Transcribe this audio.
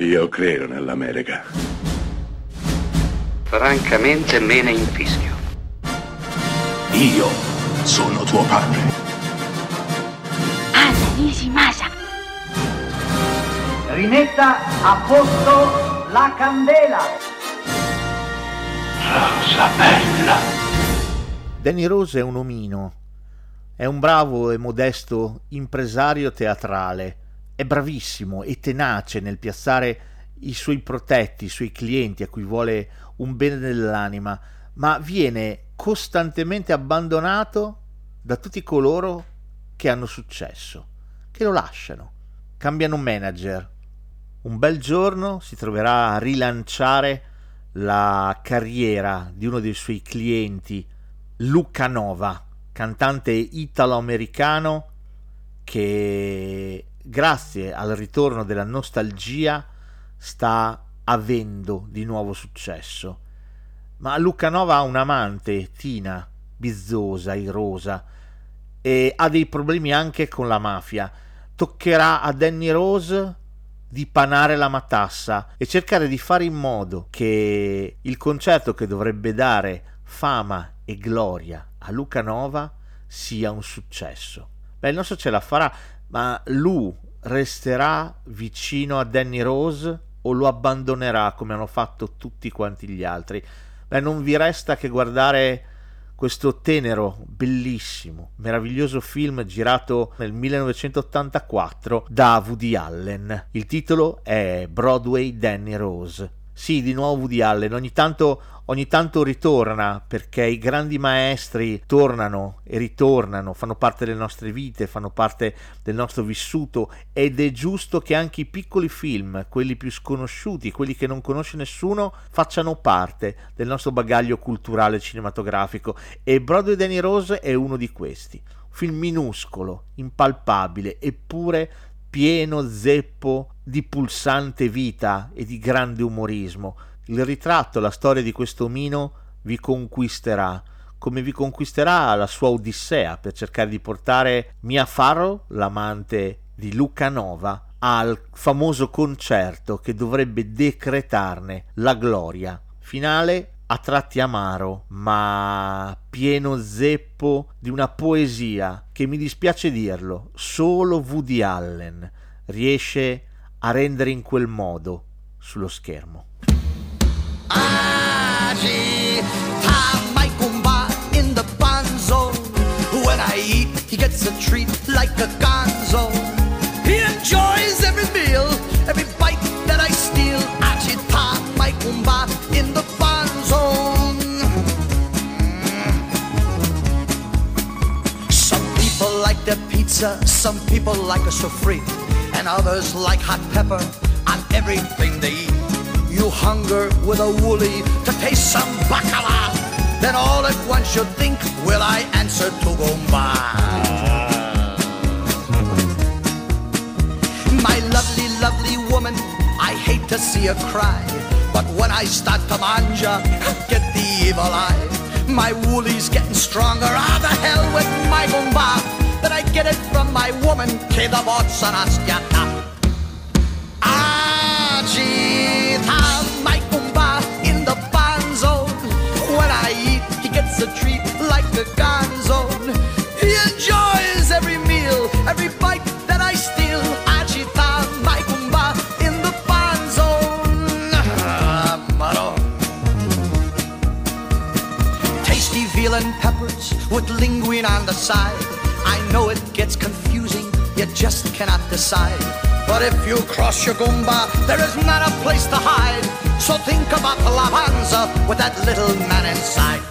Io credo nell'America. Francamente me ne infischio. Io sono tuo padre. Anna Nishimasa. Rimetta a posto la candela. Rosa bella. Danny Rose è un omino. È un bravo e modesto impresario teatrale. È bravissimo e tenace nel piazzare i suoi protetti, i suoi clienti a cui vuole un bene dell'anima, ma viene costantemente abbandonato da tutti coloro che hanno successo, che lo lasciano, cambiano manager. Un bel giorno si troverà a rilanciare la carriera di uno dei suoi clienti, Lou Canova, cantante italo-americano che grazie al ritorno della nostalgia sta avendo di nuovo successo. Ma Lou Canova ha un amante, Tina, bizzosa, irosa, e ha dei problemi anche con la mafia. Toccherà a Danny Rose dipanare la matassa e cercare di fare in modo che il concerto che dovrebbe dare fama e gloria a Lou Canova sia un successo. Beh, il nostro ce la farà. Ma Lou resterà vicino a Danny Rose o lo abbandonerà come hanno fatto tutti quanti gli altri? Beh, non vi resta che guardare questo tenero, bellissimo, meraviglioso film girato nel 1984 da Woody Allen. Il titolo è Broadway Danny Rose. Sì, di nuovo Woody Allen, ogni tanto ritorna, perché i grandi maestri tornano e ritornano, fanno parte delle nostre vite, fanno parte del nostro vissuto, ed è giusto che anche i piccoli film, quelli più sconosciuti, quelli che non conosce nessuno, facciano parte del nostro bagaglio culturale cinematografico, e Broadway Danny Rose è uno di questi. Un film minuscolo, impalpabile, eppure pieno zeppo di pulsante vita e di grande umorismo. Il ritratto, la storia di questo omino vi conquisterà, come vi conquisterà la sua odissea per cercare di portare Mia Farrow, l'amante di Lou Canova, al famoso concerto che dovrebbe decretarne la gloria. Finale a tratti amaro, ma pieno zeppo di una poesia che, mi dispiace dirlo, solo Woody Allen riesce a rendere in quel modo sullo schermo. Aji, I might kumba in the bonzo. When I eat, he gets a treat like a gonzo. He enjoys every meal, every bite that I steal. Aji, I might kumba in the bonzo. Some people like their pizza, some people like a sofrito, and others like hot pepper on everything they eat. You hunger with a woolly to taste some bacalao. Then all at once you think, will I answer to Gomba? My lovely, lovely woman, I hate to see her cry, but when I start to manja, get the evil eye. My woolly's getting stronger, ah, the hell with my Gomba. That I get it from my woman, che da bozza nasciata. Agita my kumba in the bonzone. When I eat, he gets a treat like the gonzone. He enjoys every meal, every bite that I steal. Agita my kumba in the bonzone. Tasty veal and peppers with linguine on the side. I know it gets confusing, you just cannot decide. But if you cross your gumba, there is not a place to hide. So think about the lavanza with that little man inside.